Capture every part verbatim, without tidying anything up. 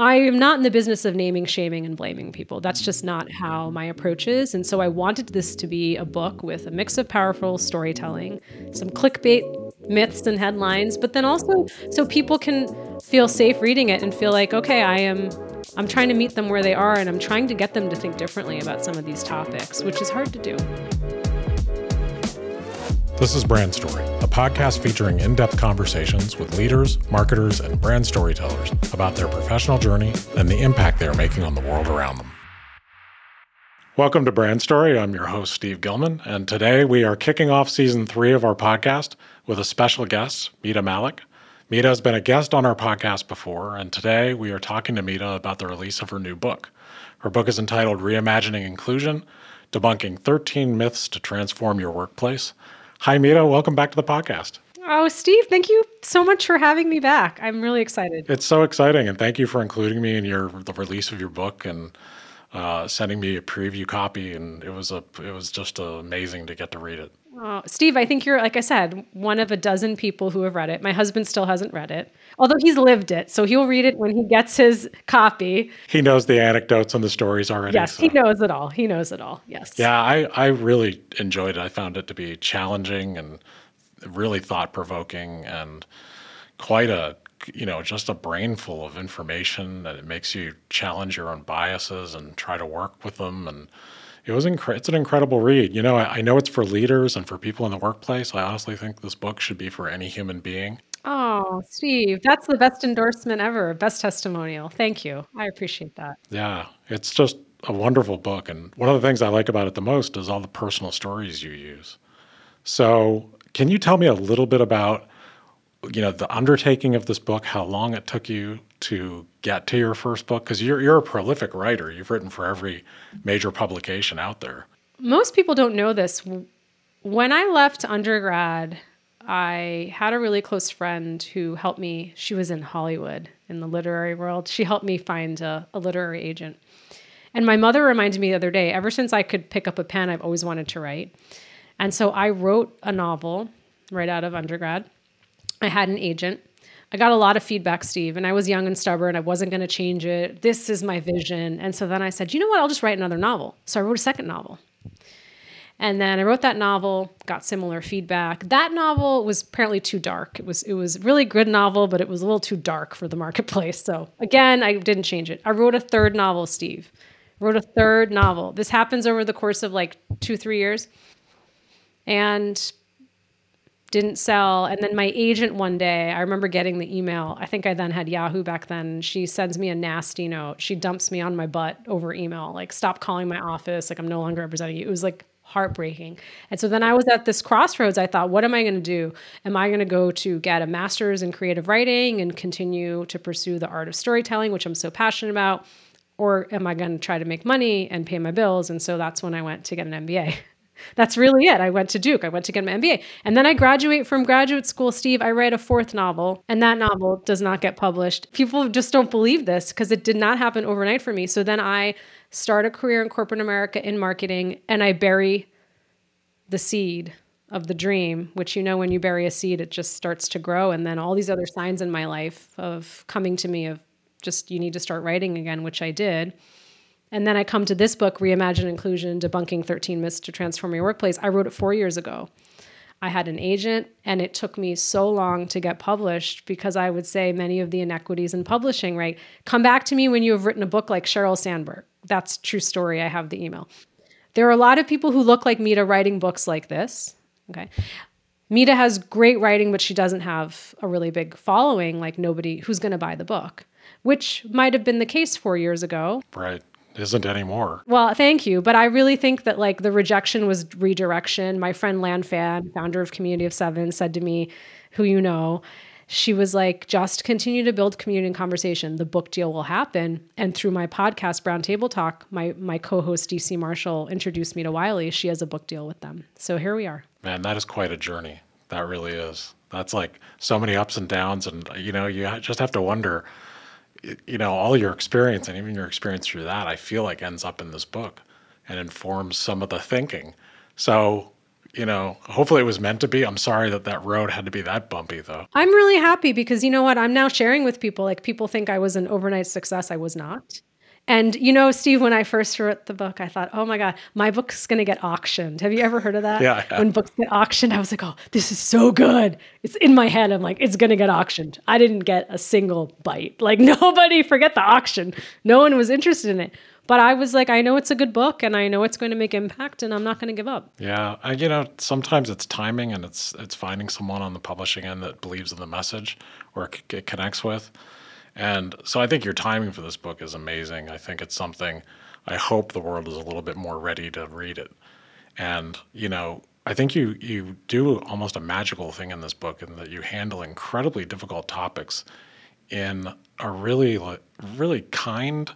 I am not in the business of naming, shaming, and blaming people. That's just not how my approach is. And so I wanted this to be a book with a mix of powerful storytelling, some clickbait myths and headlines, but then also so people can feel safe reading it and feel like, okay, I am, I'm trying to meet them where they are, and I'm trying to get them to think differently about some of these topics, which is hard to do. This is Brand Story, a podcast featuring in-depth conversations with leaders, marketers, and brand storytellers about their professional journey and the impact they are making on the world around them. Welcome to Brand Story. I'm your host, Steve Gilman, and today we are kicking off season three of our podcast with a special guest, Mita Mallick. Mita has been a guest on our podcast before, and today we are talking to Mita about the release of her new book. Her book is entitled Reimagining Inclusion, Debunking thirteen Myths to Transform Your Workplace. Hi, Mita. Welcome back to the podcast. Oh, Steve, thank you so much for having me back. I'm really excited. It's so exciting, and thank you for including me in your the release of your book and uh, sending me a preview copy. And it was a it was just amazing to get to read it. Oh, Steve, I think you're, like I said, one of a dozen people who have read it. My husband still hasn't read it, although he's lived it. So he'll read it when he gets his copy. He knows the anecdotes and the stories already. Yes, so. He knows it all. He knows it all. Yes. Yeah, I, I really enjoyed it. I found it to be challenging and really thought-provoking and quite a, you know, just a brain full of information that it makes you challenge your own biases and try to work with them. And It was incre- it's an incredible read. You know, I, I know it's for leaders and for people in the workplace. I honestly think this book should be for any human being. Oh, Steve, that's the best endorsement ever, best testimonial. Thank you. I appreciate that. Yeah, it's just a wonderful book. And one of the things I like about it the most is all the personal stories you use. So can you tell me a little bit about, you know, the undertaking of this book, how long it took you to get to your first book? Because you're you're a prolific writer. You've written for every major publication out there. Most people don't know this. When I left undergrad, I had a really close friend who helped me. She was in Hollywood, in the literary world. She helped me find a, a literary agent. And my mother reminded me the other day, ever since I could pick up a pen, I've always wanted to write. And so I wrote a novel right out of undergrad. I had an agent. I got a lot of feedback, Steve, and I was young and stubborn. I wasn't going to change it. This is my vision. And so then I said, you know what? I'll just write another novel. So I wrote a second novel. And then I wrote that novel, got similar feedback. That novel was apparently too dark. It was it was really good novel, but it was a little too dark for the marketplace. So again, I didn't change it. I wrote a third novel, Steve. I wrote a third novel. This happens over the course of like two, three years. And didn't sell. And then my agent one day, I remember getting the email. I think I then had Yahoo back then. She sends me a nasty note. She dumps me on my butt over email, like, stop calling my office. Like, I'm no longer representing you. It was like heartbreaking. And so then I was at this crossroads. I thought, what am I going to do? Am I going to go to get a master's in creative writing and continue to pursue the art of storytelling, which I'm so passionate about? Or am I going to try to make money and pay my bills? And so that's when I went to get an M B A. That's really it. I went to Duke. I went to get my M B A. And then I graduate from graduate school, Steve. I write a fourth novel, and that novel does not get published. People just don't believe this because it did not happen overnight for me. So then I start a career in corporate America in marketing, and I bury the seed of the dream, which, you know, when you bury a seed, it just starts to grow. And then all these other signs in my life of coming to me of just, you need to start writing again, which I did. And then I come to this book, Reimagine Inclusion, Debunking thirteen Myths to Transform Your Workplace. I wrote it four years ago. I had an agent, and it took me so long to get published because I would say many of the inequities in publishing, right? Come back to me when you have written a book like Sheryl Sandberg. That's a true story. I have the email. There are a lot of people who look like Mita writing books like this, okay? Mita has great writing, but she doesn't have a really big following, like nobody who's going to buy the book, which might have been the case four years ago. Right. Isn't anymore. Well, thank you. But I really think that, like, the rejection was redirection. My friend Lan Fan, founder of Community of Seven, said to me, who you know, she was like, just continue to build community and conversation. The book deal will happen. And through my podcast, Brown Table Talk, my my co-host, D C Marshall, introduced me to Wiley. She has a book deal with them. So here we are. Man, that is quite a journey. That really is. That's like so many ups and downs. And, you know, you just have to wonder, you know, all your experience and even your experience through that, I feel like ends up in this book and informs some of the thinking. So you know, hopefully it was meant to be. I'm sorry that that road had to be that bumpy, though. I'm really happy because, you know what, I'm now sharing with people, like, people think I was an overnight success. I was not. And, you know, Steve, when I first wrote the book, I thought, oh my God, my book's going to get auctioned. Have you ever heard of that? Yeah, yeah. When books get auctioned, I was like, oh, this is so good. It's in my head. I'm like, it's going to get auctioned. I didn't get a single bite. Like, nobody, forget the auction. No one was interested in it. But I was like, I know it's a good book and I know it's going to make impact and I'm not going to give up. Yeah. I, you know, sometimes it's timing and it's it's finding someone on the publishing end that believes in the message or c- it connects with. And so I think your timing for this book is amazing. I think it's something I hope the world is a little bit more ready to read it. And, you know, I think you you do almost a magical thing in this book in that you handle incredibly difficult topics in a really, really kind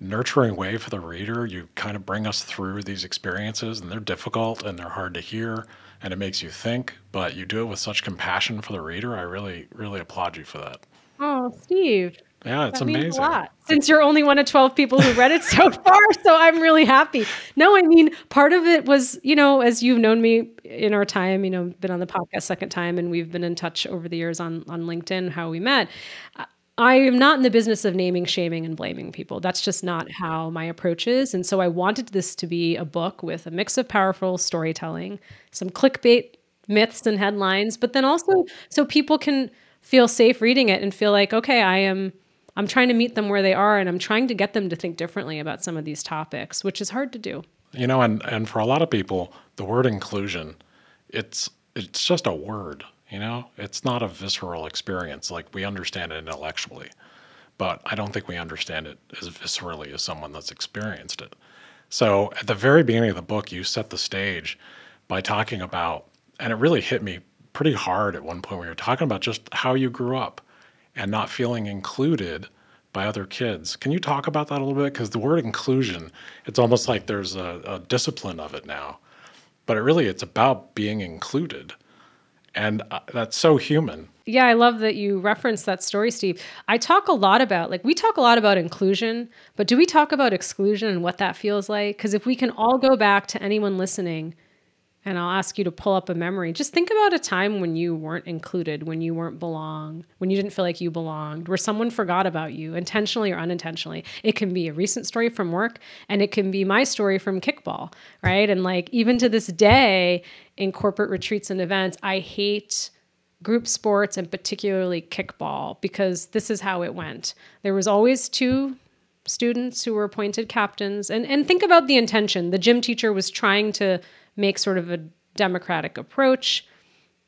nurturing way for the reader. You kind of bring us through these experiences, and they're difficult and they're hard to hear and it makes you think, but you do it with such compassion for the reader. I really, really applaud you for that. Oh, Steve. Yeah, it's amazing. That means a lot. Since you're only one of twelve people who read it so far, so I'm really happy. No, I mean, part of it was, you know, as you've known me in our time, you know, been on the podcast second time and we've been in touch over the years on, on LinkedIn, how we met. Uh, I am not in the business of naming, shaming, and blaming people. That's just not how my approach is. And so I wanted this to be a book with a mix of powerful storytelling, some clickbait myths and headlines, but then also so people can feel safe reading it and feel like, okay, I am, I'm trying to meet them where they are and I'm trying to get them to think differently about some of these topics, which is hard to do. You know, and, and for a lot of people, the word inclusion, it's it's just a word. You know, it's not a visceral experience. Like, we understand it intellectually, but I don't think we understand it as viscerally as someone that's experienced it. So at the very beginning of the book, you set the stage by talking about, and it really hit me pretty hard at one point where you're talking about just how you grew up and not feeling included by other kids. Can you talk about that a little bit? Because the word inclusion, it's almost like there's a, a discipline of it now, but it really, it's about being included. And that's so human. Yeah, I love that you referenced that story, Steve. I talk a lot about, like, we talk a lot about inclusion, but do we talk about exclusion and what that feels like? Because if we can all go back to anyone listening, and I'll ask you to pull up a memory, just think about a time when you weren't included, when you weren't belong, when you didn't feel like you belonged, where someone forgot about you, intentionally or unintentionally. It can be a recent story from work, and it can be my story from kickball, right? And, like, even to this day, in corporate retreats and events, I hate group sports and particularly kickball because this is how it went. There was always two students who were appointed captains. And, and think about the intention. The gym teacher was trying to make sort of a democratic approach.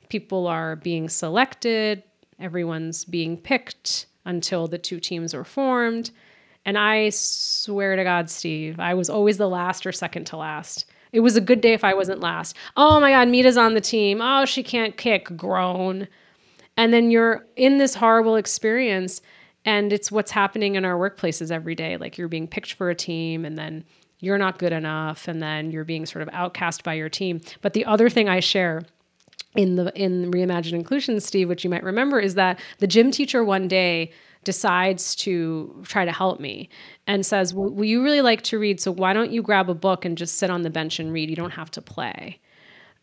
People are being selected. Everyone's being picked until the two teams are formed. And I swear to God, Steve, I was always the last or second to last. It was a good day if I wasn't last. Oh my God, Mita's on the team. Oh, she can't kick. Groan. And then you're in this horrible experience, and it's what's happening in our workplaces every day. Like, you're being picked for a team, and then you're not good enough, and then you're being sort of outcast by your team. But the other thing I share in the in Reimagined Inclusion, Steve, which you might remember, is that the gym teacher one day decides to try to help me and says, well, well, you really like to read, so why don't you grab a book and just sit on the bench and read? You don't have to play.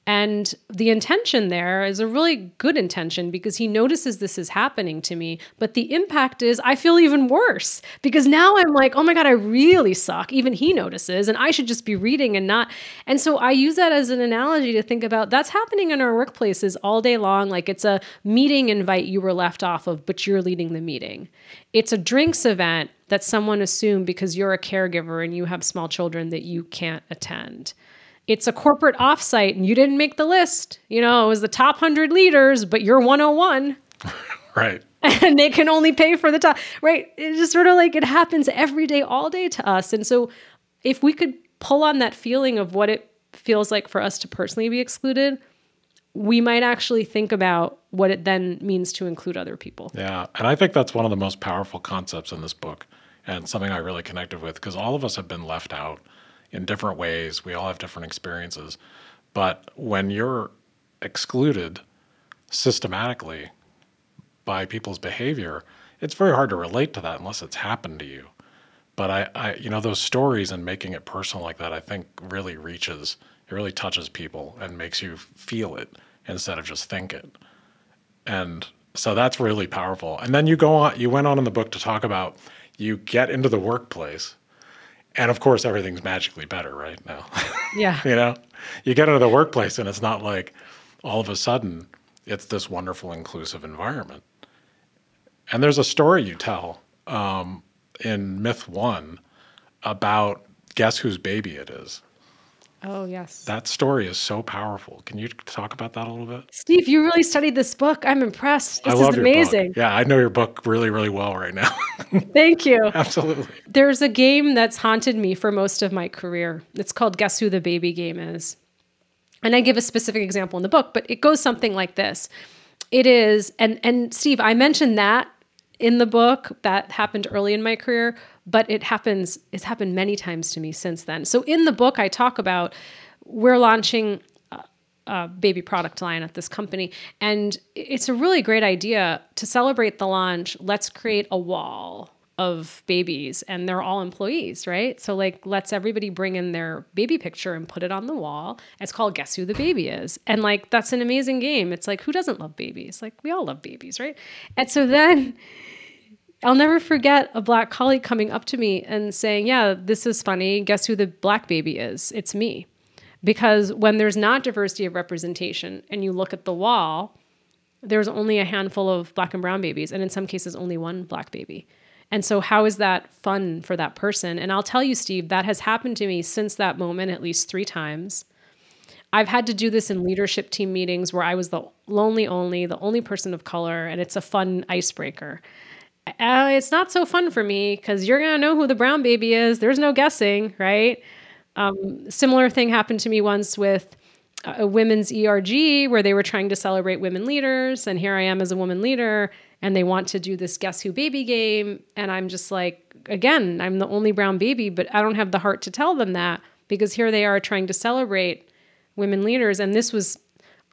And the intention there is a really good intention because he notices this is happening to me, but the impact is I feel even worse because now I'm like, oh my God, I really suck. Even he notices, and I should just be reading and not. And so I use that as an analogy to think about that's happening in our workplaces all day long. Like, it's a meeting invite you were left off of, but you're leading the meeting. It's a drinks event that someone assumed because you're a caregiver and you have small children that you can't attend. It's a corporate offsite and you didn't make the list. You know, it was the top one hundred leaders, but you're one oh one. Right. And they can only pay for the top, right? It's just sort of like it happens every day, all day to us. And so if we could pull on that feeling of what it feels like for us to personally be excluded, we might actually think about what it then means to include other people. Yeah. And I think that's one of the most powerful concepts in this book and something I really connected with because all of us have been left out in different ways. We all have different experiences. But when you're excluded systematically by people's behavior, it's very hard to relate to that unless it's happened to you. But I, I you know, those stories and making it personal like that, I think really reaches It really touches people and makes you feel it instead of just think it. And so that's really powerful. And then you go on, you went on in the book to talk about you get into the workplace. And of course, everything's magically better right now. Yeah. You know, you get into the workplace and it's not like all of a sudden it's this wonderful, inclusive environment. And there's a story you tell um, in myth one about guess whose baby it is. Oh, yes. That story is so powerful. Can you talk about that a little bit? Steve, you really studied this book. I'm impressed. This I love is amazing. Your book. Yeah, I know your book really, really well right now. Thank you. Absolutely. There's a game that's haunted me for most of my career. It's called Guess Who the Baby Game Is. And I give a specific example in the book, but it goes something like this. It is, and and Steve, I mentioned that in the book. That happened early in my career, but it happens, it's happened many times to me since then. So in the book, I talk about we're launching a, a baby product line at this company, and it's a really great idea to celebrate the launch. Let's create a wall of babies, and they're all employees, right? So like, let's everybody bring in their baby picture and put it on the wall. It's called Guess Who the Baby Is. And like, that's an amazing game. It's like, who doesn't love babies? Like, we all love babies, right? And so then I'll never forget a Black colleague coming up to me and saying, yeah, this is funny. Guess who the Black baby is? It's me. Because when there's not diversity of representation and you look at the wall, there's only a handful of Black and brown babies. And in some cases, only one Black baby. And so how is that fun for that person? And I'll tell you, Steve, that has happened to me since that moment at least three times. I've had to do this in leadership team meetings where I was the lonely only, the only person of color, and it's a fun icebreaker. Uh, it's not so fun for me because you're going to know who the brown baby is. There's no guessing, right? Um, similar thing happened to me once with a women's E R G where they were trying to celebrate women leaders. And here I am as a woman leader, and they want to do this Guess Who Baby game. And I'm just like, again, I'm the only brown baby, but I don't have the heart to tell them that because here they are trying to celebrate women leaders. And this was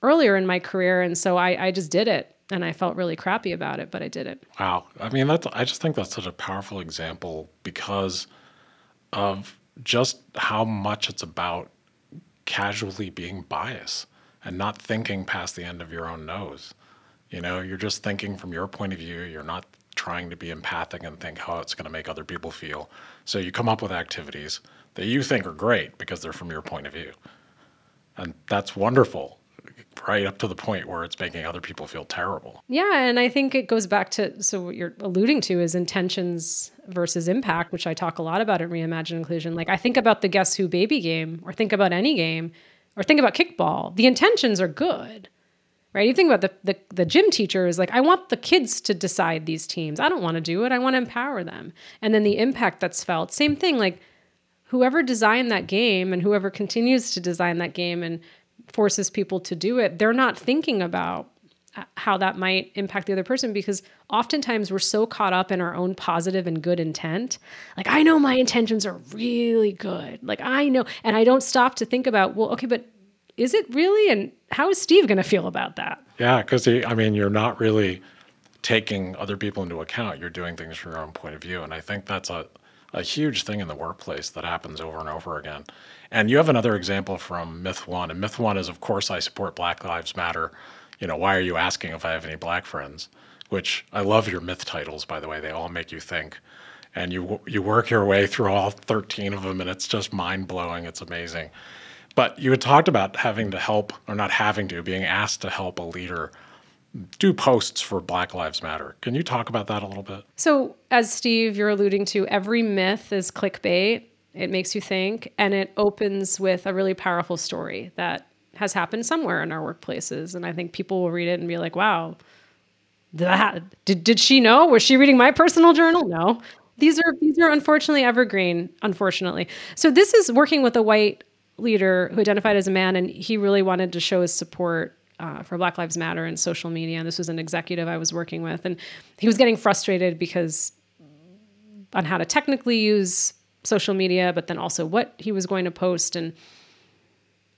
earlier in my career. And so I, I just did it. And I felt really crappy about it, but I did it. Wow. I mean, that's, I just think that's such a powerful example because of just how much it's about casually being biased and not thinking past the end of your own nose. You know, you're just thinking from your point of view. You're not trying to be empathic and think how it's going to make other people feel. So you come up with activities that you think are great because they're from your point of view. And that's wonderful, right up to the point where it's making other people feel terrible. Yeah, and I think it goes back to, so what you're alluding to is intentions versus impact, which I talk a lot about in Reimagine Inclusion. Like I think about the Guess Who Baby game, or think about any game, or think about kickball. The intentions are good. Right? You think about the, the the gym teacher is like, I want the kids to decide these teams. I don't want to do it. I want to empower them. And then the impact that's felt, same thing, like whoever designed that game and whoever continues to design that game and forces people to do it, they're not thinking about how that might impact the other person because oftentimes we're so caught up in our own positive and good intent. Like, I know my intentions are really good. Like, I know, and I don't stop to think about, well, okay, but is it really? And how is Steve going to feel about that? Yeah, because, I mean, you're not really taking other people into account. You're doing things from your own point of view. And I think that's a, a huge thing in the workplace that happens over and over again. And you have another example from Myth One. And Myth One is, of course, I support Black Lives Matter. You know, why are you asking if I have any Black friends? Which I love your myth titles, by the way. They all make you think. And you you work your way through all thirteen of them, and it's just mind-blowing. It's amazing. But you had talked about having to help, or not having to, being asked to help a leader do posts for Black Lives Matter. Can you talk about that a little bit? So as Steve, you're alluding to, every myth is clickbait. It makes you think, and it opens with a really powerful story that has happened somewhere in our workplaces. And I think people will read it and be like, wow, that, did, did she know? Was she reading my personal journal? No. These are, these are unfortunately evergreen, unfortunately. So this is working with a white leader who identified as a man, and he really wanted to show his support uh, for Black Lives Matter and social media. And this was an executive I was working with, and he was getting frustrated because on how to technically use social media, but then also what he was going to post. And,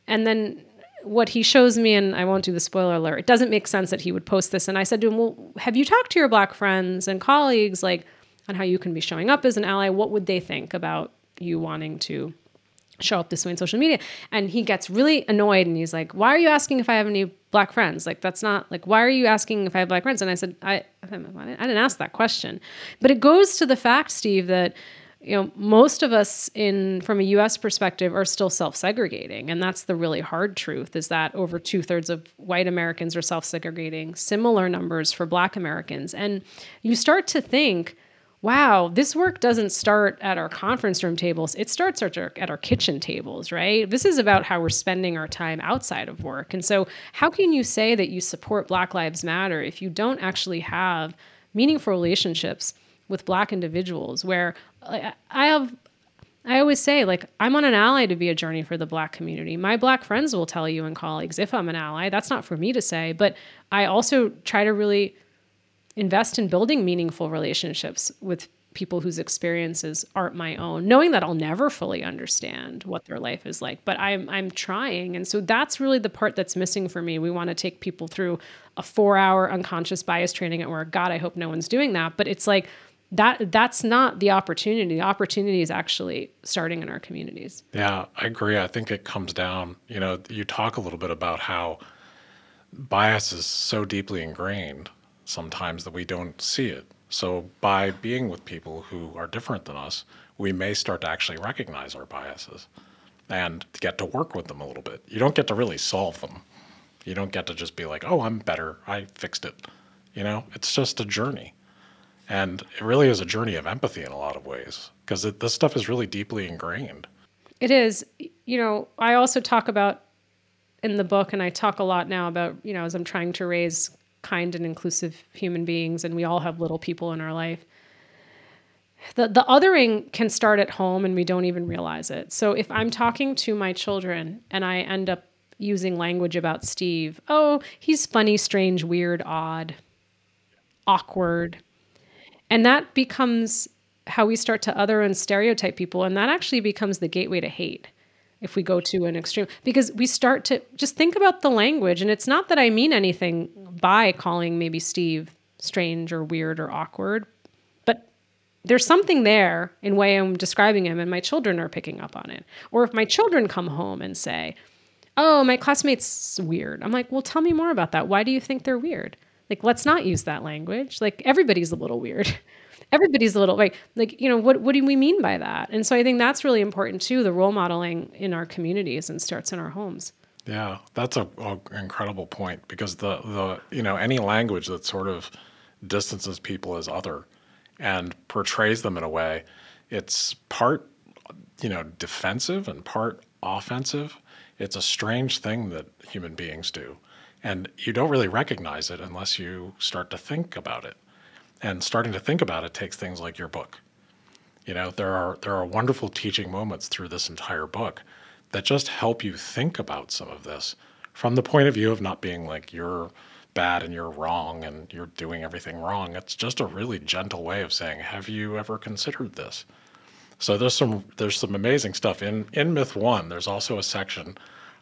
and then what he shows me, and I won't do the spoiler alert, it doesn't make sense that he would post this. And I said to him, well, have you talked to your Black friends and colleagues, like on how you can be showing up as an ally? What would they think about you wanting to show up this way in social media. And he gets really annoyed and he's like, why are you asking if I have any black friends? Like, that's not like, why are you asking if I have black friends? And I said, I, I didn't ask that question. But it goes to the fact, Steve, that, you know, most of us in, from a U S perspective are still self-segregating. And that's the really hard truth, is that over two thirds of white Americans are self-segregating, similar numbers for black Americans. And you start to think, wow, this work doesn't start at our conference room tables. It starts at our, at our kitchen tables, right? This is about how we're spending our time outside of work. And so how can you say that you support Black Lives Matter if you don't actually have meaningful relationships with Black individuals? Where I have, I always say, like, I'm on an ally to be a journey for the Black community. My Black friends will tell you, and colleagues, if I'm an ally. That's not for me to say, but I also try to really invest in building meaningful relationships with people whose experiences aren't my own, knowing that I'll never fully understand what their life is like, but I'm I'm trying. And so that's really the part that's missing for me. We want to take people through a four-hour unconscious bias training at work. God, I hope no one's doing that. But it's like, that that's not the opportunity. The opportunity is actually starting in our communities. Yeah, I agree. I think it comes down, you know, you talk a little bit about how bias is so deeply ingrained sometimes that we don't see it. So by being with people who are different than us, we may start to actually recognize our biases and get to work with them a little bit. You don't get to really solve them. You don't get to just be like, oh, I'm better, I fixed it. You know, it's just a journey. And it really is a journey of empathy in a lot of ways, because this stuff is really deeply ingrained. It is. You know, I also talk about in the book, and I talk a lot now about, you know, as I'm trying to raise kind and inclusive human beings, and we all have little people in our life. The the othering can start at home and we don't even realize it. So if I'm talking to my children and I end up using language about Steve, oh, he's funny, strange, weird, odd, awkward. And that becomes how we start to other and stereotype people. And that actually becomes the gateway to hate. If we go to an extreme, because we start to just think about the language. And it's not that I mean anything by calling maybe Steve strange or weird or awkward, but there's something there in way I'm describing him, and my children are picking up on it. Or if my children come home and say, oh, my classmate's weird. I'm like, well, tell me more about that. Why do you think they're weird? Like, let's not use that language. Like, everybody's a little weird. Everybody's a little like, like, you know, what, what do we mean by that? And so I think that's really important too, the role modeling in our communities and starts in our homes. Yeah, that's a, a incredible point, because the, the, you know, any language that sort of distances people as other and portrays them in a way, it's part, you know, defensive and part offensive. It's a strange thing that human beings do. And you don't really recognize it unless you start to think about it. And starting to think about it takes things like your book. You know, there are there are wonderful teaching moments through this entire book that just help you think about some of this from the point of view of not being like, you're bad and you're wrong and you're doing everything wrong. It's just a really gentle way of saying, have you ever considered this? So there's some there's some amazing stuff. In, in Myth One, there's also a section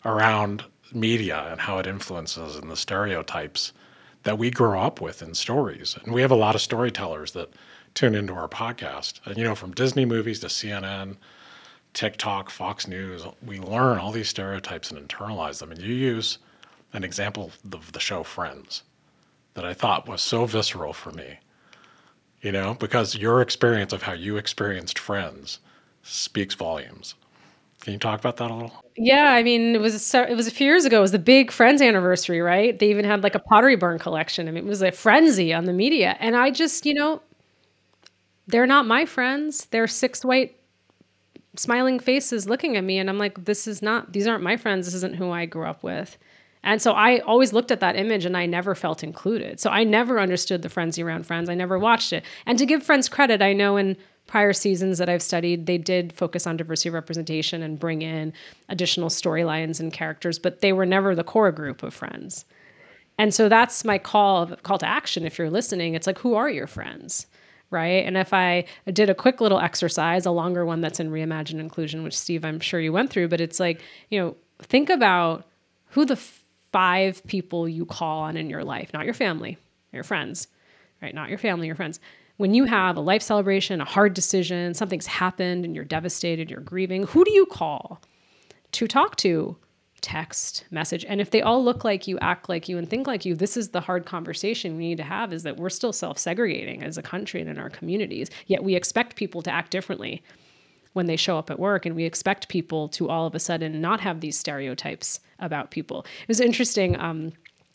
around media and how it influences and the stereotypes that we grow up with in stories. And we have a lot of storytellers that tune into our podcast. And, you know, from Disney movies to C N N, TikTok, Fox News, we learn all these stereotypes and internalize them. And you use an example of the show Friends that I thought was so visceral for me, you know, because your experience of how you experienced Friends speaks volumes. Can you talk about that a little? Yeah, I mean, it was a, it was a few years ago. It was the big Friends anniversary, right? They even had like a Pottery Barn collection. I mean, it was a frenzy on the media. And I just, you know, they're not my friends. They're six white smiling faces looking at me. And I'm like, this is not, these aren't my friends. This isn't who I grew up with. And so I always looked at that image and I never felt included. So I never understood the frenzy around Friends. I never watched it. And to give Friends credit, I know in prior seasons that I've studied, they did focus on diversity representation and bring in additional storylines and characters, but they were never the core group of friends. And so that's my call, call to action. If you're listening, it's like, who are your friends, right? And if I did a quick little exercise, a longer one that's in Reimagining Inclusion, which Steve, I'm sure you went through, but it's like, you know, think about who the five people you call on in your life, not your family, your friends, right? Not your family, your friends. When you have a life celebration, a hard decision, something's happened and you're devastated, you're grieving, who do you call to talk to? Text, message. And if they all look like you, act like you, and think like you, this is the hard conversation we need to have, is that we're still self-segregating as a country and in our communities, yet we expect people to act differently when they show up at work, and we expect people to all of a sudden not have these stereotypes about people. It was interesting, um,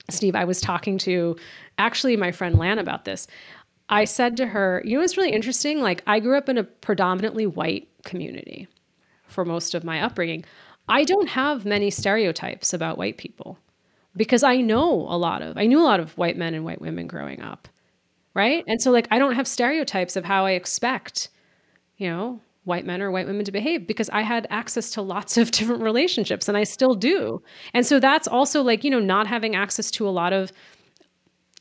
Steve, I was talking to actually my friend Lan about this. I said to her, you know, it's really interesting. Like, I grew up in a predominantly white community for most of my upbringing. I don't have many stereotypes about white people because I know a lot of, I knew a lot of white men and white women growing up. Right. And so like, I don't have stereotypes of how I expect, you know, white men or white women to behave because I had access to lots of different relationships and I still do. And so that's also like, you know, not having access to a lot of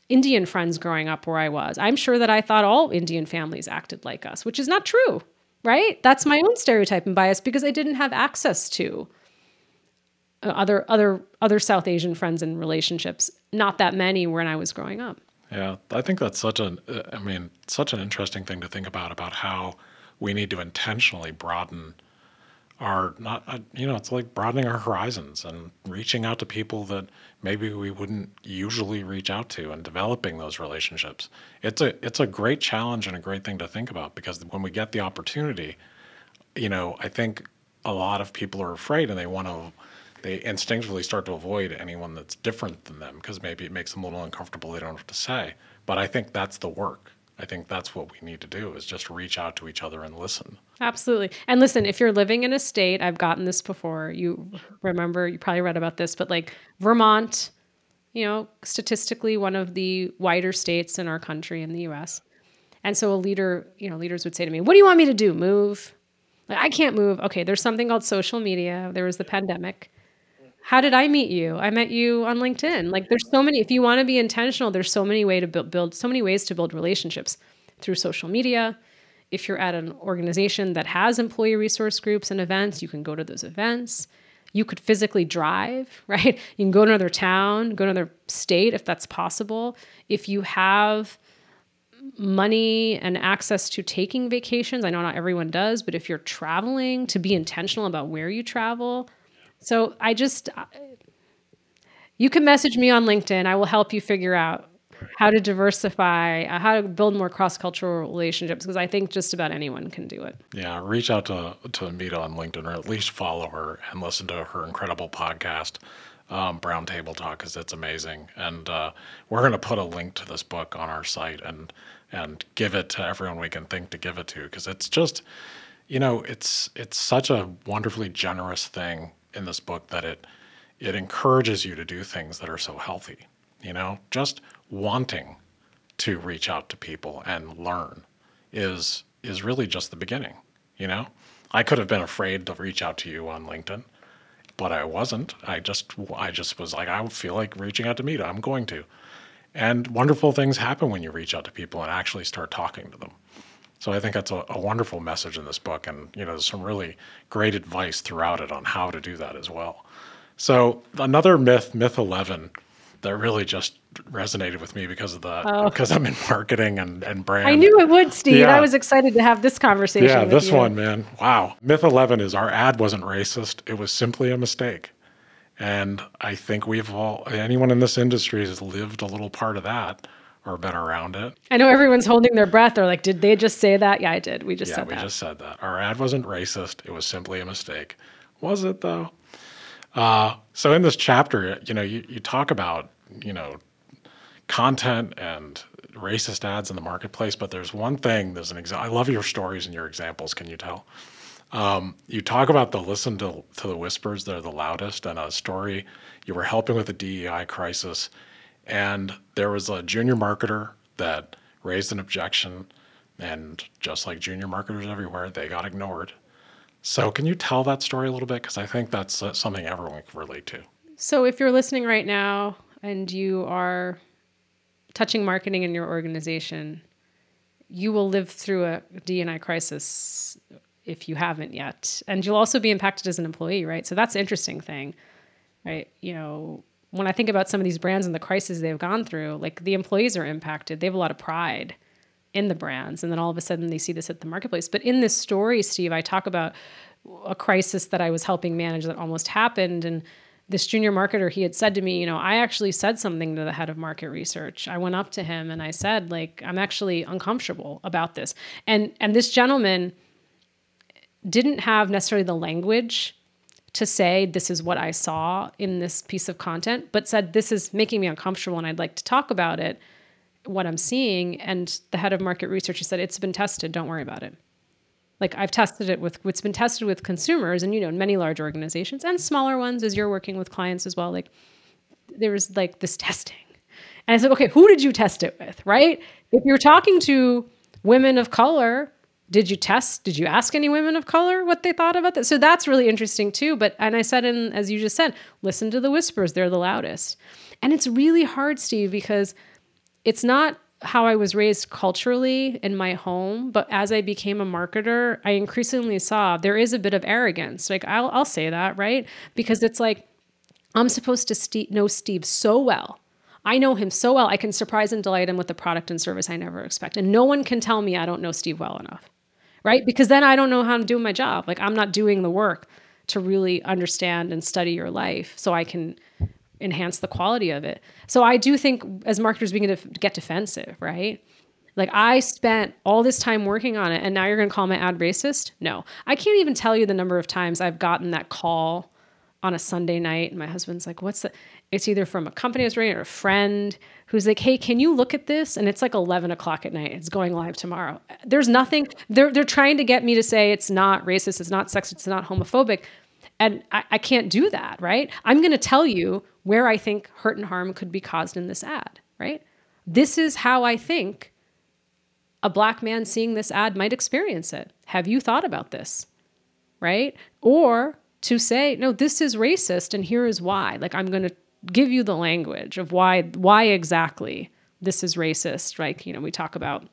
Indian friends growing up where I was. I'm sure that I thought all Indian families acted like us, which is not true, right? That's my own stereotype and bias because I didn't have access to other other other South Asian friends and relationships, not that many when I was growing up. Yeah, I think that's such an, I mean, such an interesting thing to think about, about how we need to intentionally broaden our, not, you know, it's like broadening our horizons and reaching out to people that maybe we wouldn't usually reach out to and developing those relationships. It's a, it's a great challenge and a great thing to think about because when we get the opportunity, you know, I think a lot of people are afraid and they want to, they instinctively start to avoid anyone that's different than them because maybe it makes them a little uncomfortable. They don't have to say, but I think that's the work. I think that's what we need to do is just reach out to each other and listen. Absolutely. And listen, if you're living in a state, I've gotten this before, you remember, you probably read about this, but like Vermont, you know, statistically one of the whiter states in our country in the U S. And so a leader, you know, leaders would say to me, what do you want me to do? Move? Like, I can't move. Okay. There's something called social media. There was the pandemic. How did I meet you? I met you on LinkedIn. Like there's so many, if you want to be intentional, there's so many way to build, build, so many ways to build relationships through social media. If you're at an organization that has employee resource groups and events, you can go to those events. You could physically drive, right? You can go to another town, go to another state if that's possible. If you have money and access to taking vacations, I know not everyone does, but if you're traveling, to be intentional about where you travel. So I just, you can message me on LinkedIn. I will help you figure out how to diversify, how to build more cross-cultural relationships, because I think just about anyone can do it. Yeah, reach out to, to Mita on LinkedIn, or at least follow her and listen to her incredible podcast, um, Brown Table Talk, because it's amazing. And uh, we're going to put a link to this book on our site and and give it to everyone we can think to give it to, because it's just, you know, it's it's such a wonderfully generous thing in this book that it it encourages you to do things that are so healthy, you know, just wanting to reach out to people and learn is is really just the beginning. You know, I could have been afraid to reach out to you on LinkedIn, but I wasn't. I just I just was like, I feel like reaching out to Mita. I'm going to. And wonderful things happen when you reach out to people and actually start talking to them. So I think that's a, a wonderful message in this book, and you know, there's some really great advice throughout it on how to do that as well. So another myth, myth eleven, that really just resonated with me because of the oh. because I'm in marketing and, and brand. I knew it would, Steve. Yeah. I was excited to have this conversation. Yeah, with this you. one, man. Wow. Myth eleven is our ad wasn't racist; it was simply a mistake. And I think we've all, anyone in this industry has lived a little part of that. Or been around it. I know everyone's holding their breath. They're like, did they just say that? Yeah, I did. We just yeah, said we that. Yeah, we just said that. Our ad wasn't racist. It was simply a mistake. Was it though? Uh, so in this chapter, you know, you, you talk about, you know, content and racist ads in the marketplace, but there's one thing, there's an example. I love your stories and your examples. Can you tell? Um, you talk about the listen to, to the whispers that are the loudest, and a story you were helping with the D E I crisis. And there was a junior marketer that raised an objection, and just like junior marketers everywhere, they got ignored. So can you tell that story a little bit? Because I think that's something everyone can relate to. So if you're listening right now and you are touching marketing in your organization, you will live through a D and I crisis if you haven't yet. And you'll also be impacted as an employee, right? So that's the interesting thing, right? You know, when I think about some of these brands and the crises they've gone through, like the employees are impacted. They have a lot of pride in the brands. And then all of a sudden they see this at the marketplace. But in this story, Steve, I talk about a crisis that I was helping manage that almost happened. And this junior marketer, he had said to me, you know, I actually said something to the head of market research. I went up to him and I said, like, I'm actually uncomfortable about this. And, and this gentleman didn't have necessarily the language to say, this is what I saw in this piece of content, but said, this is making me uncomfortable and I'd like to talk about it, what I'm seeing. And the head of market research said, it's been tested. Don't worry about it. Like, I've tested it with what's been tested with consumers and, you know, many large organizations and smaller ones as you're working with clients as well. Like, there was like this testing. And I said, okay, who did you test it with, right? If you're talking to women of color, did you test, did you ask any women of color what they thought about that? So that's really interesting too. But, and I said, and as you just said, listen to the whispers, they're the loudest. And it's really hard, Steve, because it's not how I was raised culturally in my home, but as I became a marketer, I increasingly saw there is a bit of arrogance. Like, I'll, I'll say that, right? Because it's like, I'm supposed to st- know Steve so well. I know him so well. I can surprise and delight him with a product and service I never expect. And no one can tell me I don't know Steve well enough, right? Because then I don't know how I'm doing my job. Like, I'm not doing the work to really understand and study your life so I can enhance the quality of it. So I do think as marketers, we can get defensive, right? Like, I spent all this time working on it and now you're going to call my ad racist? No. I can't even tell you the number of times I've gotten that call on a Sunday night. And my husband's like, what's the, it's either from a company I was running or a friend who's like, hey, can you look at this? And it's like eleven o'clock at night. It's going live tomorrow. There's nothing, they're, they're trying to get me to say it's not racist, it's not sexist, it's not homophobic. And I, I can't do that, right? I'm going to tell you where I think hurt and harm could be caused in this ad, right? This is how I think a Black man seeing this ad might experience it. Have you thought about this, right? Or to say, no, this is racist and here is why. Like, I'm going to give you the language of why, why exactly this is racist. Like, you know, we talk about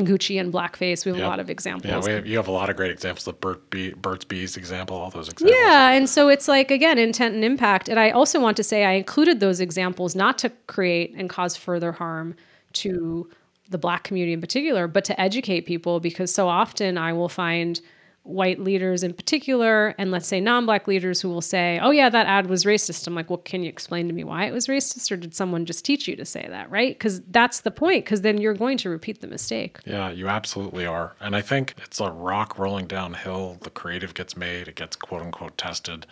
Gucci and blackface. We have yep. a lot of examples. Yeah, we have, you have a lot of great examples. The Burt Be- Burt's Bees example, all those examples. Yeah, and so it's like, again, intent and impact. And I also want to say I included those examples not to create and cause further harm to the Black community in particular, but to educate people, because so often I will find white leaders in particular, and let's say non-Black leaders who will say, oh yeah, that ad was racist. I'm like, well, can you explain to me why it was racist? Or did someone just teach you to say that, right? Because that's the point, because then you're going to repeat the mistake. Yeah, you absolutely are. And I think it's a rock rolling downhill. The creative gets made, it gets quote unquote tested.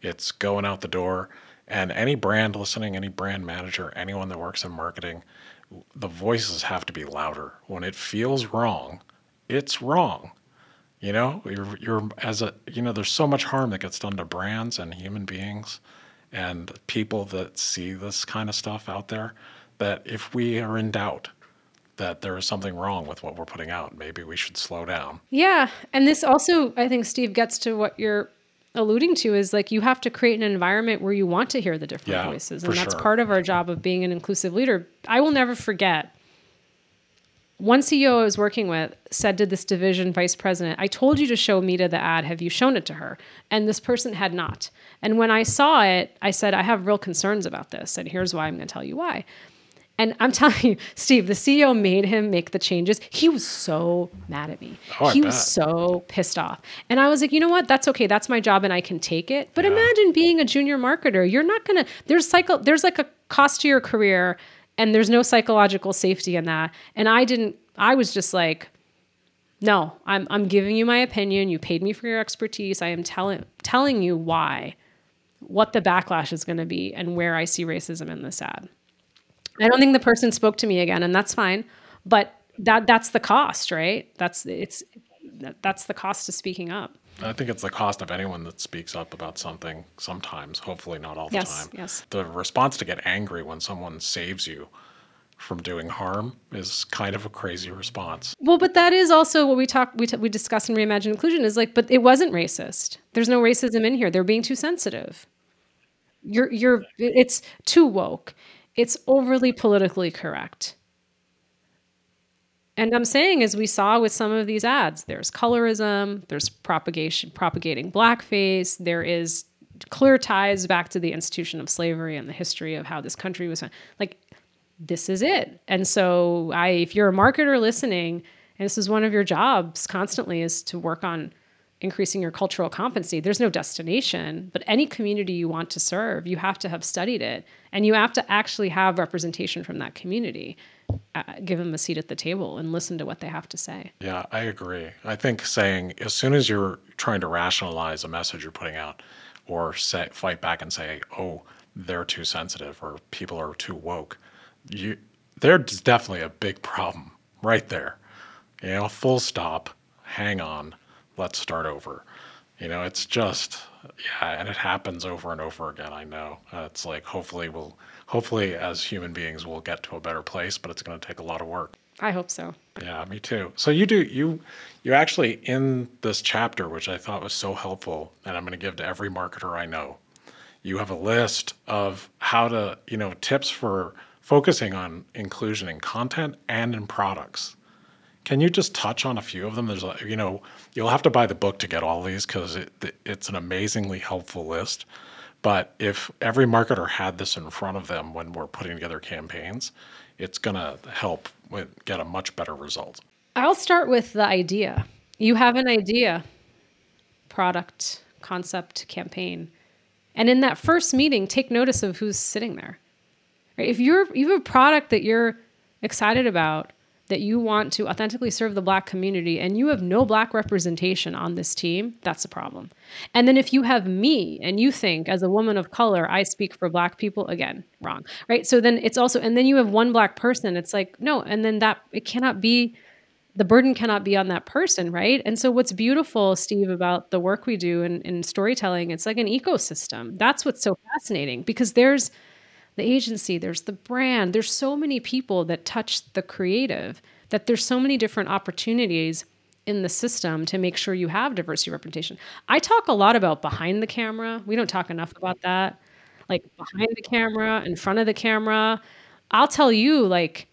It's going out the door. And any brand listening, any brand manager, anyone that works in marketing, the voices have to be louder. When it feels wrong, it's wrong. You know, you're, you're as a, you know, there's so much harm that gets done to brands and human beings and people that see this kind of stuff out there, that if we are in doubt that there is something wrong with what we're putting out, maybe we should slow down. Yeah. And this also, I think, Steve, gets to what you're alluding to is like, you have to create an environment where you want to hear the different yeah, voices. And that's sure. part of our job of being an inclusive leader. I will never forget. One C E O I was working with said to this division vice president, I told you to show Mita the ad. Have you shown it to her? And this person had not. And when I saw it, I said, I have real concerns about this. And here's why. I'm going to tell you why. And I'm telling you, Steve, the C E O made him make the changes. He was so mad at me. Oh, he bet. was so pissed off. And I was like, you know what? That's okay. That's my job and I can take it. But yeah. imagine being a junior marketer. You're not going to, there's cycle, there's like a cost to your career. And there's no psychological safety in that. And I didn't, I was just like, no, I'm I'm giving you my opinion. You paid me for your expertise. I am telling telling you why, what the backlash is going to be and where I see racism in this ad. I don't think the person spoke to me again, and that's fine. But that that's the cost, right? That's it's that's the cost of speaking up. I think it's the cost of anyone that speaks up about something sometimes, hopefully not all the yes, time. Yes. The response to get angry when someone saves you from doing harm is kind of a crazy response. Well, but that is also what we talk, we t- we discuss in Reimagine Inclusion is like, but it wasn't racist. There's no racism in here. They're being too sensitive. You're, you're, it's too woke. It's overly politically correct. And I'm saying, as we saw with some of these ads, there's colorism, there's propagation, propagating blackface, there is clear ties back to the institution of slavery and the history of how this country was. Like, this is it. And so I, if you're a marketer listening, and this is one of your jobs constantly, is to work on increasing your cultural competency. There's no destination, but any community you want to serve, you have to have studied it. And you have to actually have representation from that community. Uh, give them a seat at the table and listen to what they have to say. Yeah, I agree. I think saying, as soon as you're trying to rationalize a message you're putting out, or say, fight back and say, oh, they're too sensitive, or people are too woke, you, there's definitely a big problem right there. You know, full stop, hang on, let's start over. You know, it's just, yeah, and it happens over and over again, I know. Uh, it's like, hopefully we'll, hopefully as human beings we'll get to a better place, but it's going to take a lot of work. I hope so. Yeah, me too. So you do, you, you actually, in this chapter, which I thought was so helpful, and I'm going to give to every marketer I know, you have a list of how to, you know, tips for focusing on inclusion in content and in products. Can you just touch on a few of them? There's, a, you know, you'll have to buy the book to get all these, because it, it's an amazingly helpful list. But if every marketer had this in front of them when we're putting together campaigns, it's going to help with, get a much better result. I'll start with the idea. You have an idea, product, concept, campaign. And in that first meeting, take notice of who's sitting there. Right? If you're, you have a product that you're excited about, that you want to authentically serve the Black community, and you have no Black representation on this team, that's a problem. And then if you have me and you think, as a woman of color, I speak for Black people, again, wrong, right? So then it's also, and then you have one Black person, it's like, no, and then that, it cannot be, the burden cannot be on that person, right? And so what's beautiful, Steve, about the work we do in, in storytelling, it's like an ecosystem. That's what's so fascinating, because there's the agency, there's the brand, there's so many people that touch the creative, that there's so many different opportunities in the system to make sure you have diversity representation. I talk a lot about behind the camera. We don't talk enough about that. Like behind the camera, in front of the camera. I'll tell you, like,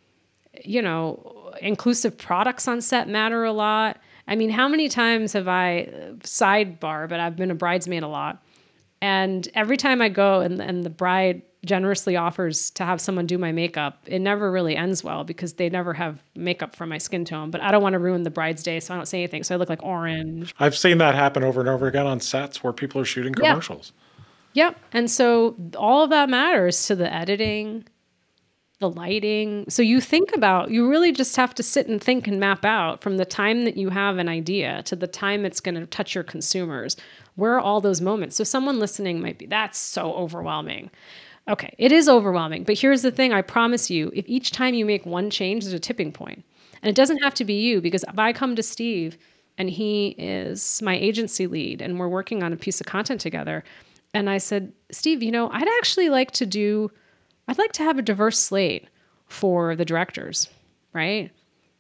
you know, inclusive products on set matter a lot. I mean, how many times have I, sidebar, but I've been a bridesmaid a lot. And every time I go and, and the bride generously offers to have someone do my makeup, it never really ends well, because they never have makeup for my skin tone. But I don't want to ruin the bride's day, so I don't say anything. So I look like orange. I've seen that happen over and over again on sets where people are shooting commercials. Yep. Yep. And so all of that matters to the editing, the lighting. So you think about, you really just have to sit and think and map out from the time that you have an idea to the time it's going to touch your consumers. Where are all those moments? So someone listening might be, that's so overwhelming. Okay, it is overwhelming, but here's the thing, I promise you, if each time you make one change, there's a tipping point. And it doesn't have to be you, because if I come to Steve and he is my agency lead and we're working on a piece of content together, and I said, Steve, you know, I'd actually like to do, I'd like to have a diverse slate for the directors, right?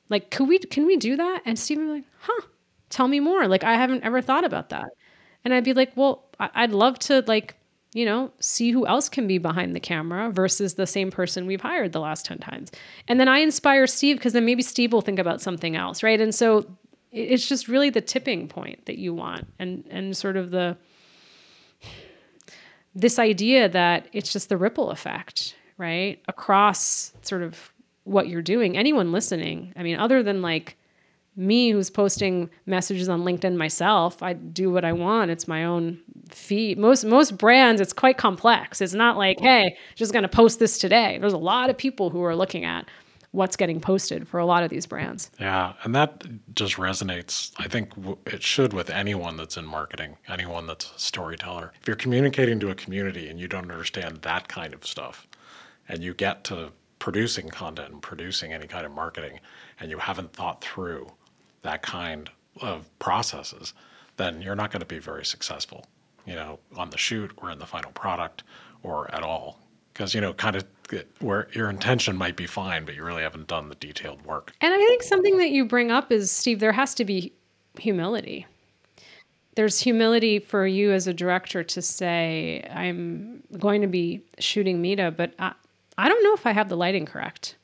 Like, could we, can we do that? And Steve would be like, huh, tell me more. Like, I haven't ever thought about that. And I'd be like, well, I'd love to, like, you know, see who else can be behind the camera versus the same person we've hired the last ten times. And then I inspire Steve, because then maybe Steve will think about something else, right? And so it's just really the tipping point that you want, and and sort of the this idea that it's just the ripple effect, right? Across sort of what you're doing. Anyone listening, I mean, other than like me who's posting messages on LinkedIn myself, I do what I want. It's my own feed. Most most brands, it's quite complex. It's not like, hey, just going to post this today. There's a lot of people who are looking at what's getting posted for a lot of these brands. Yeah, and that just resonates. I think it should with anyone that's in marketing, anyone that's a storyteller. If you're communicating to a community and you don't understand that kind of stuff, and you get to producing content and producing any kind of marketing, and you haven't thought through that kind of processes, then you're not going to be very successful, you know, on the shoot or in the final product or at all. Because, you know, kind of where your intention might be fine, but you really haven't done the detailed work. And I think something that you bring up is, Steve, there has to be humility. There's humility for you as a director to say, I'm going to be shooting Mita, but I, I don't know if I have the lighting correct.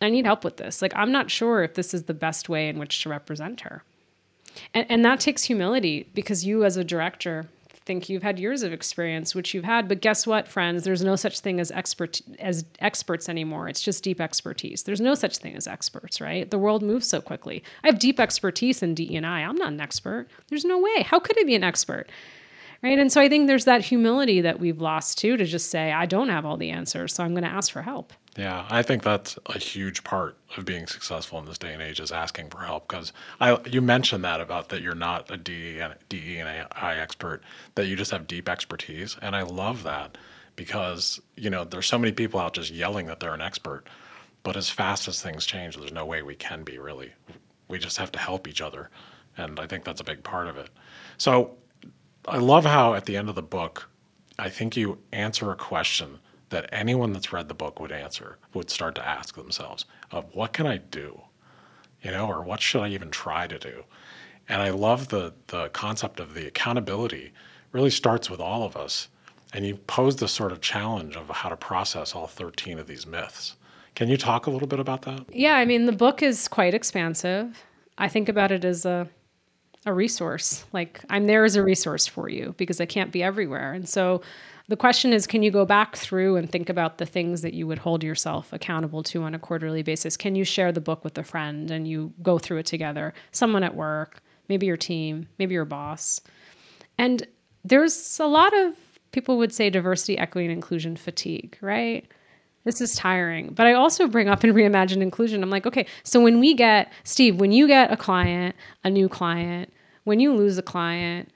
I need help with this. Like, I'm not sure if this is the best way in which to represent her. And, and that takes humility, because you as a director think you've had years of experience, which you've had. But guess what, friends? There's no such thing as expert as experts anymore. It's just deep expertise. There's no such thing as experts, right? The world moves so quickly. I have deep expertise in D E and I. I'm not an expert. There's no way. How could I be an expert? Right? And so I think there's that humility that we've lost too, to just say, I don't have all the answers, so I'm going to ask for help. Yeah, I think that's a huge part of being successful in this day and age, is asking for help. Because I, you mentioned that about that you're not a D E and I expert, that you just have deep expertise. And I love that, because, you know, there's so many people out just yelling that they're an expert. But as fast as things change, there's no way we can be, really. We just have to help each other. And I think that's a big part of it. So I love how at the end of the book, I think you answer a question that anyone that's read the book would answer, would start to ask themselves of, what can I do, you know, or what should I even try to do? And I love the the concept of the accountability really starts with all of us. And you pose this sort of challenge of how to process all thirteen of these myths. Can you talk a little bit about that? Yeah, I mean, the book is quite expansive. I think about it as a a resource. Like, I'm there as a resource for you, because I can't be everywhere. And so the question is, can you go back through and think about the things that you would hold yourself accountable to on a quarterly basis? Can you share the book with a friend and you go through it together? Someone at work, maybe your team, maybe your boss. And there's a lot of, people would say, diversity, equity, and inclusion fatigue, right? This is tiring. But I also bring up in Reimagine Inclusion, I'm like, okay, so when we get, Steve, when you get a client, a new client, when you lose a client,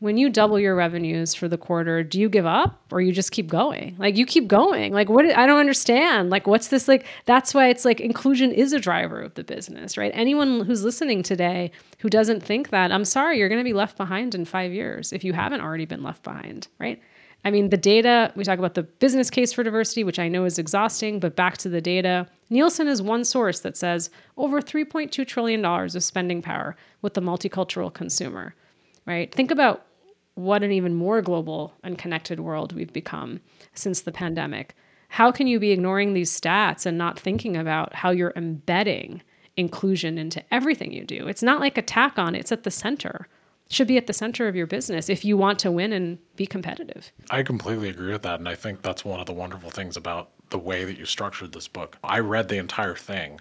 when you double your revenues for the quarter, do you give up or you just keep going? Like, you keep going. Like, what? I don't understand. Like, what's this? Like, that's why it's like, inclusion is a driver of the business, right? Anyone who's listening today who doesn't think that, I'm sorry, you're going to be left behind in five years if you haven't already been left behind, right? I mean, the data, we talk about the business case for diversity, which I know is exhausting, but back to the data. Nielsen is one source that says over three point two trillion dollars of spending power with the multicultural consumer, right? Think about what an even more global and connected world we've become since the pandemic. How can you be ignoring these stats and not thinking about how you're embedding inclusion into everything you do? It's not like a tack on, it's at the center. It should be at the center of your business if you want to win and be competitive. I completely agree with that. And I think that's one of the wonderful things about the way that you structured this book. I read the entire thing,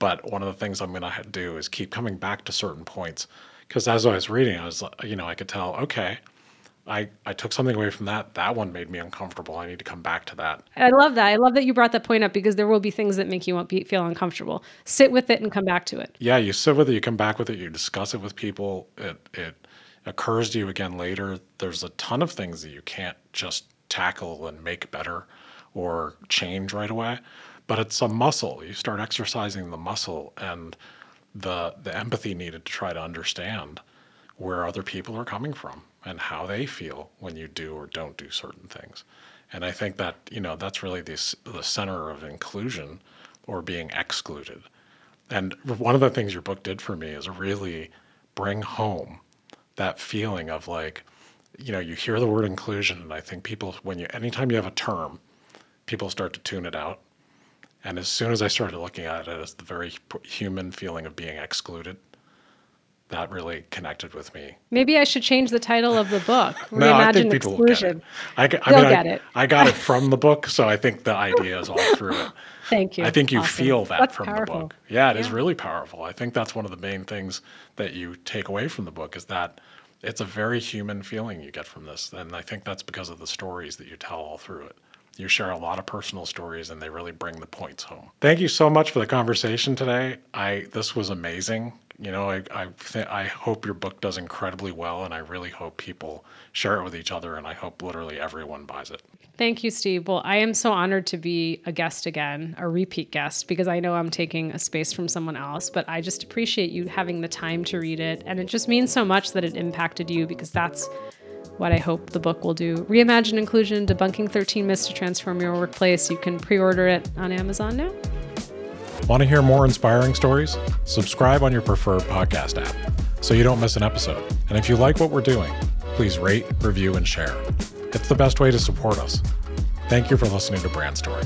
but one of the things I'm going to do is keep coming back to certain points. Because as I was reading, I was, you know, I could tell, okay, I, I took something away from that. That one made me uncomfortable. I need to come back to that. I love that. I love that you brought that point up, because there will be things that make you feel uncomfortable. Sit with it and come back to it. Yeah, you sit with it, you come back with it, you discuss it with people. It, it occurs to you again later. There's a ton of things that you can't just tackle and make better or change right away. But it's a muscle. You start exercising the muscle and the the empathy needed to try to understand where other people are coming from and how they feel when you do or don't do certain things. And I think that, you know, that's really the, the center of inclusion or being excluded. And one of the things your book did for me is really bring home that feeling of, like, you know, you hear the word inclusion, and I think people, when you, anytime you have a term, people start to tune it out. And as soon as I started looking at it as the very human feeling of being excluded, that really connected with me. Maybe I should change the title of the book. Reimagine no, I think people exclusion. Will get it. I, I They'll mean, get I, it. I got it from the book, so I think the idea is all through it. Thank you. I think you awesome. Feel that that's from powerful. The book. Yeah, it yeah. is really powerful. I think that's one of the main things that you take away from the book, is that it's a very human feeling you get from this. And I think that's because of the stories that you tell all through it. You share a lot of personal stories, and they really bring the points home. Thank you so much for the conversation today. I this was amazing. You know, I I, th- I hope your book does incredibly well, and I really hope people share it with each other, and I hope literally everyone buys it. Thank you, Steve. Well, I am so honored to be a guest again, a repeat guest, because I know I'm taking a space from someone else, but I just appreciate you having the time to read it, and it just means so much that it impacted you, because that's what I hope the book will do. Reimagine Inclusion, Debunking thirteen Myths to Transform Your Workplace. You can pre-order it on Amazon now. Want to hear more inspiring stories? Subscribe on your preferred podcast app so you don't miss an episode. And if you like what we're doing, please rate, review, and share. It's the best way to support us. Thank you for listening to Brand Story.